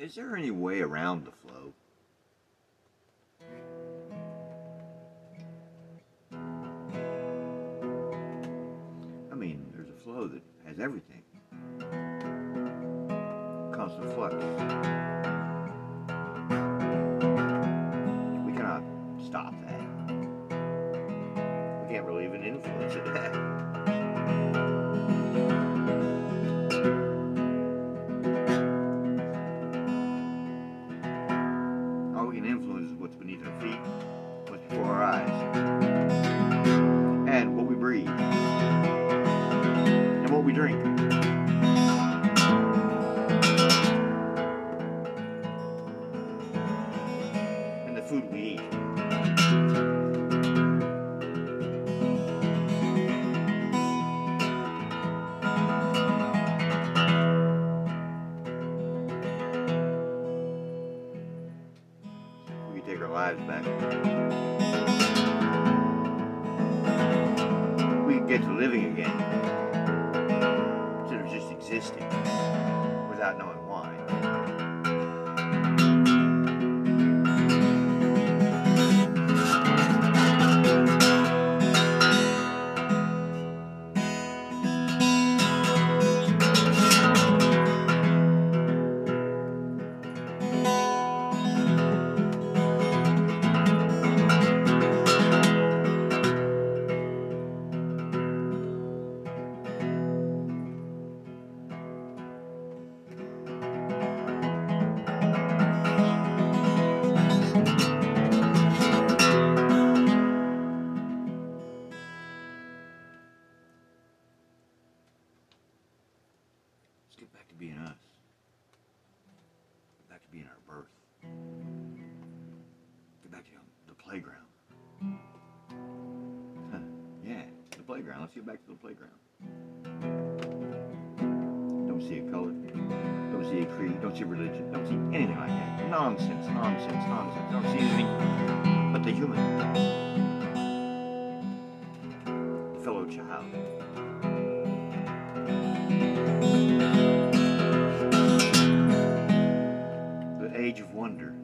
Is there any way around the flow? I mean, there's a flow that has everything. Constant flux. We cannot stop that. We can't really even influence it. Let's get back to the playground. Don't see a color. Don't see a creed. Don't see religion. Don't see anything like that. Nonsense, nonsense, nonsense. Don't see anything but the human. The fellow child. The age of wonder.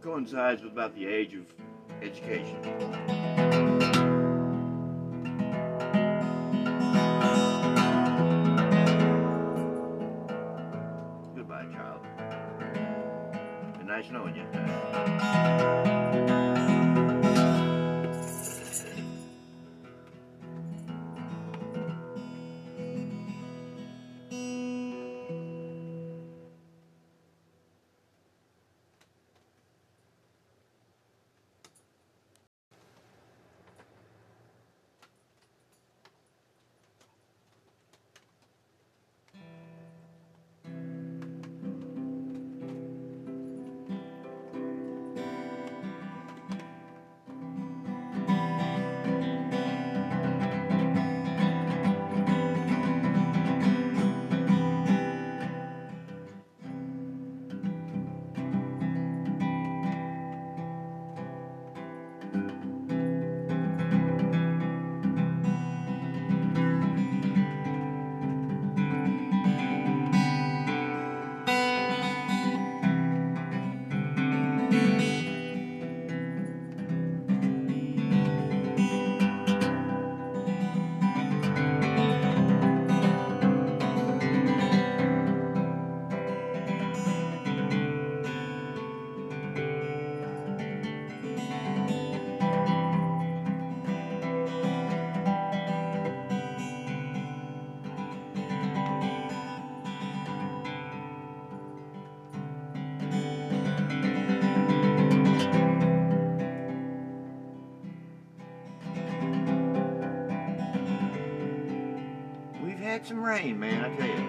Coincides with about the age of education. Goodbye, child. Been nice knowing you. Some rain, man, I tell you.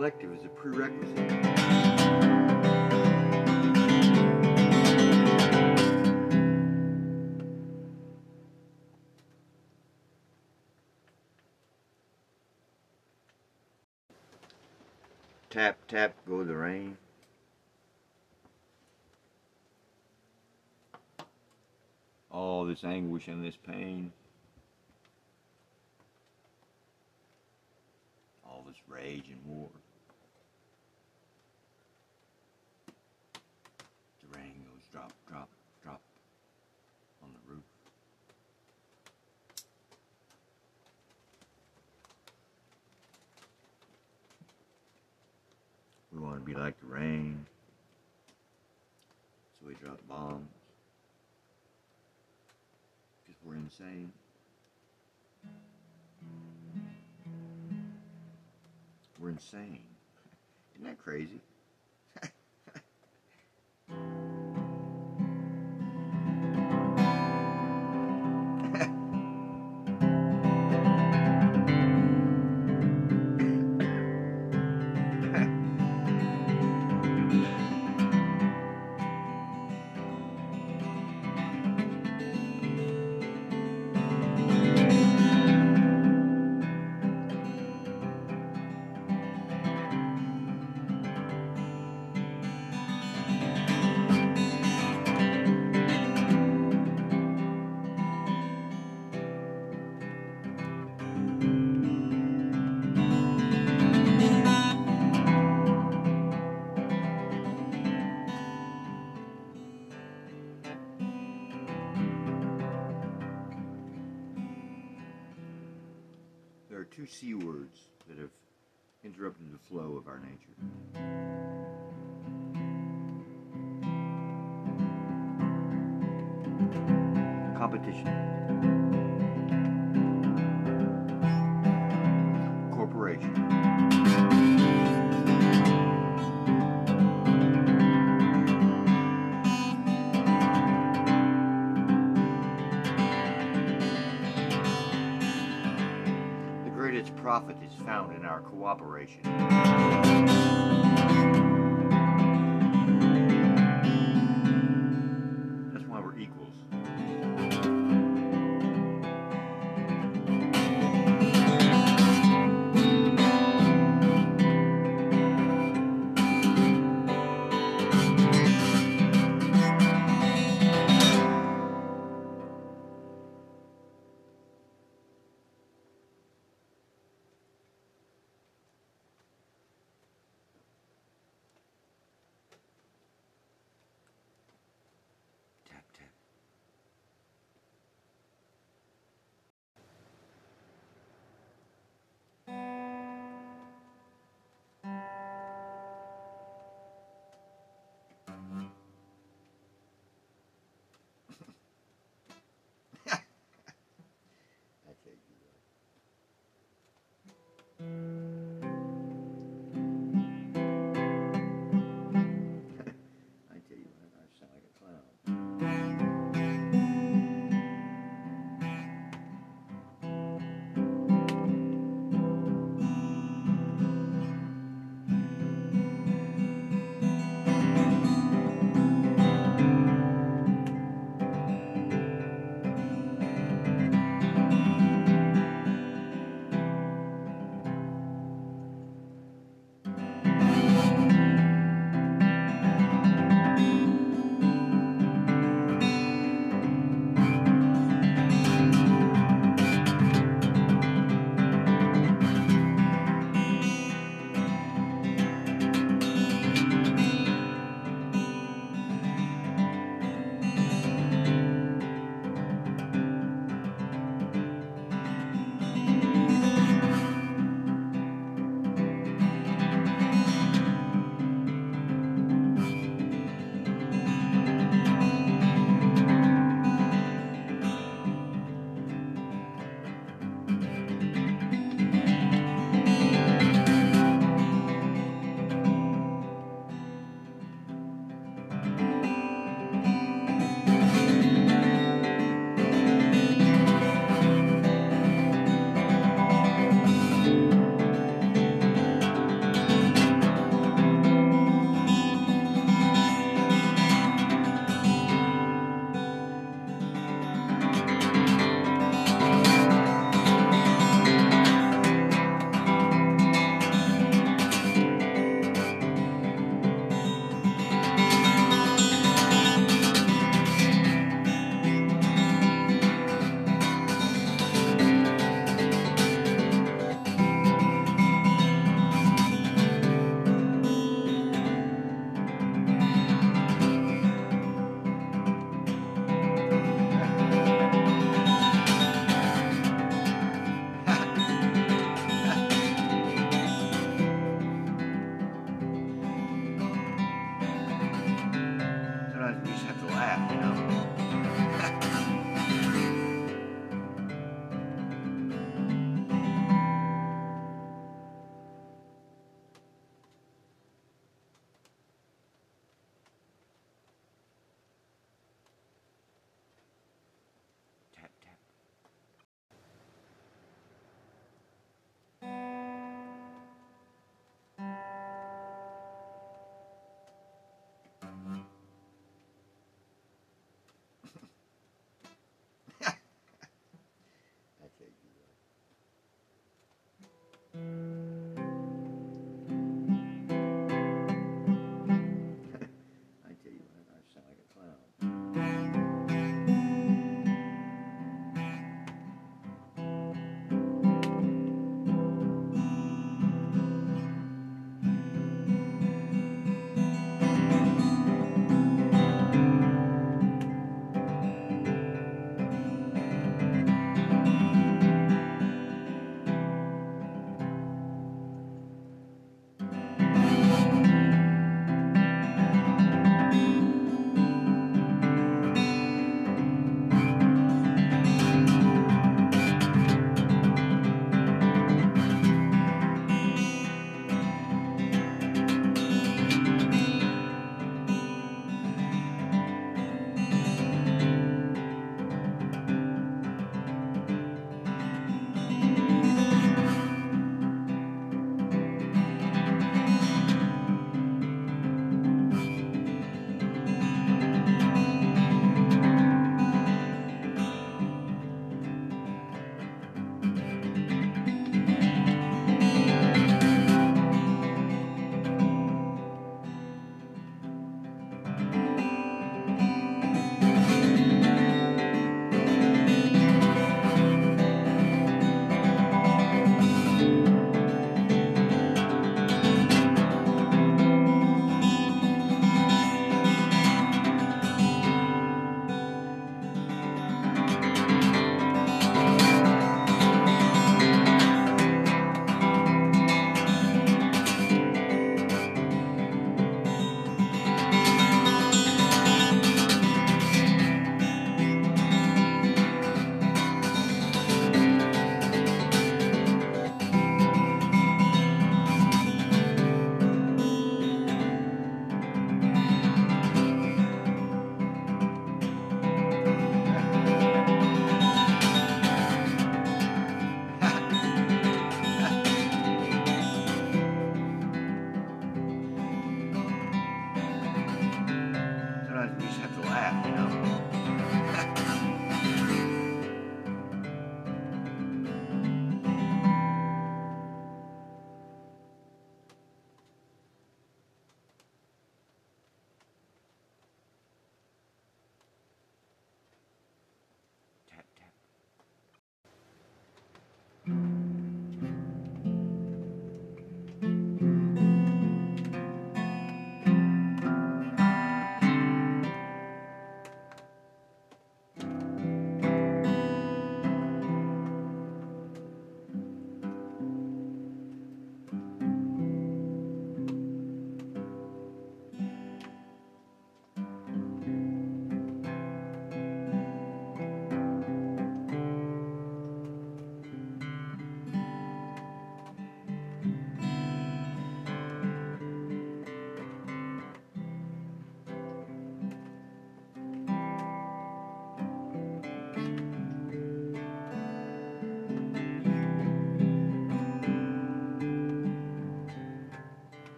collective is a prerequisite. Tap, tap, go the rain. All this anguish and this pain. All this rage and war. The rain goes drop, drop, drop on the roof. We want to be like the rain, so we drop bombs, because we're insane. We're insane. Isn't that crazy? Two C words that have interrupted the flow of our nature. Competition. Corporation. Profit is found in our cooperation. That's why we're equals.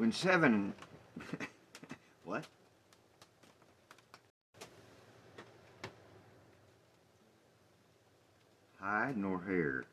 When seven... What? Hide nor hair.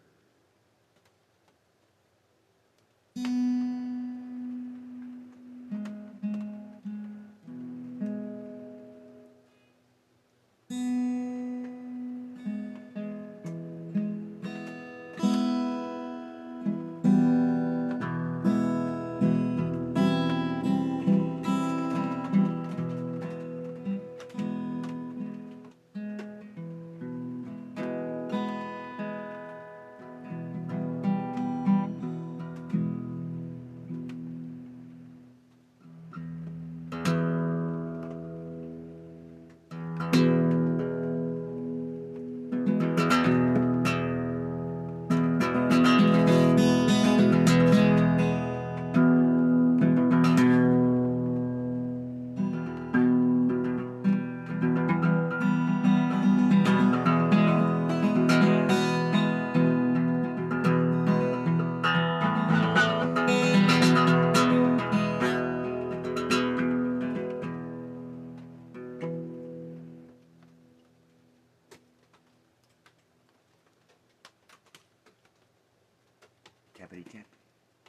Capity cap.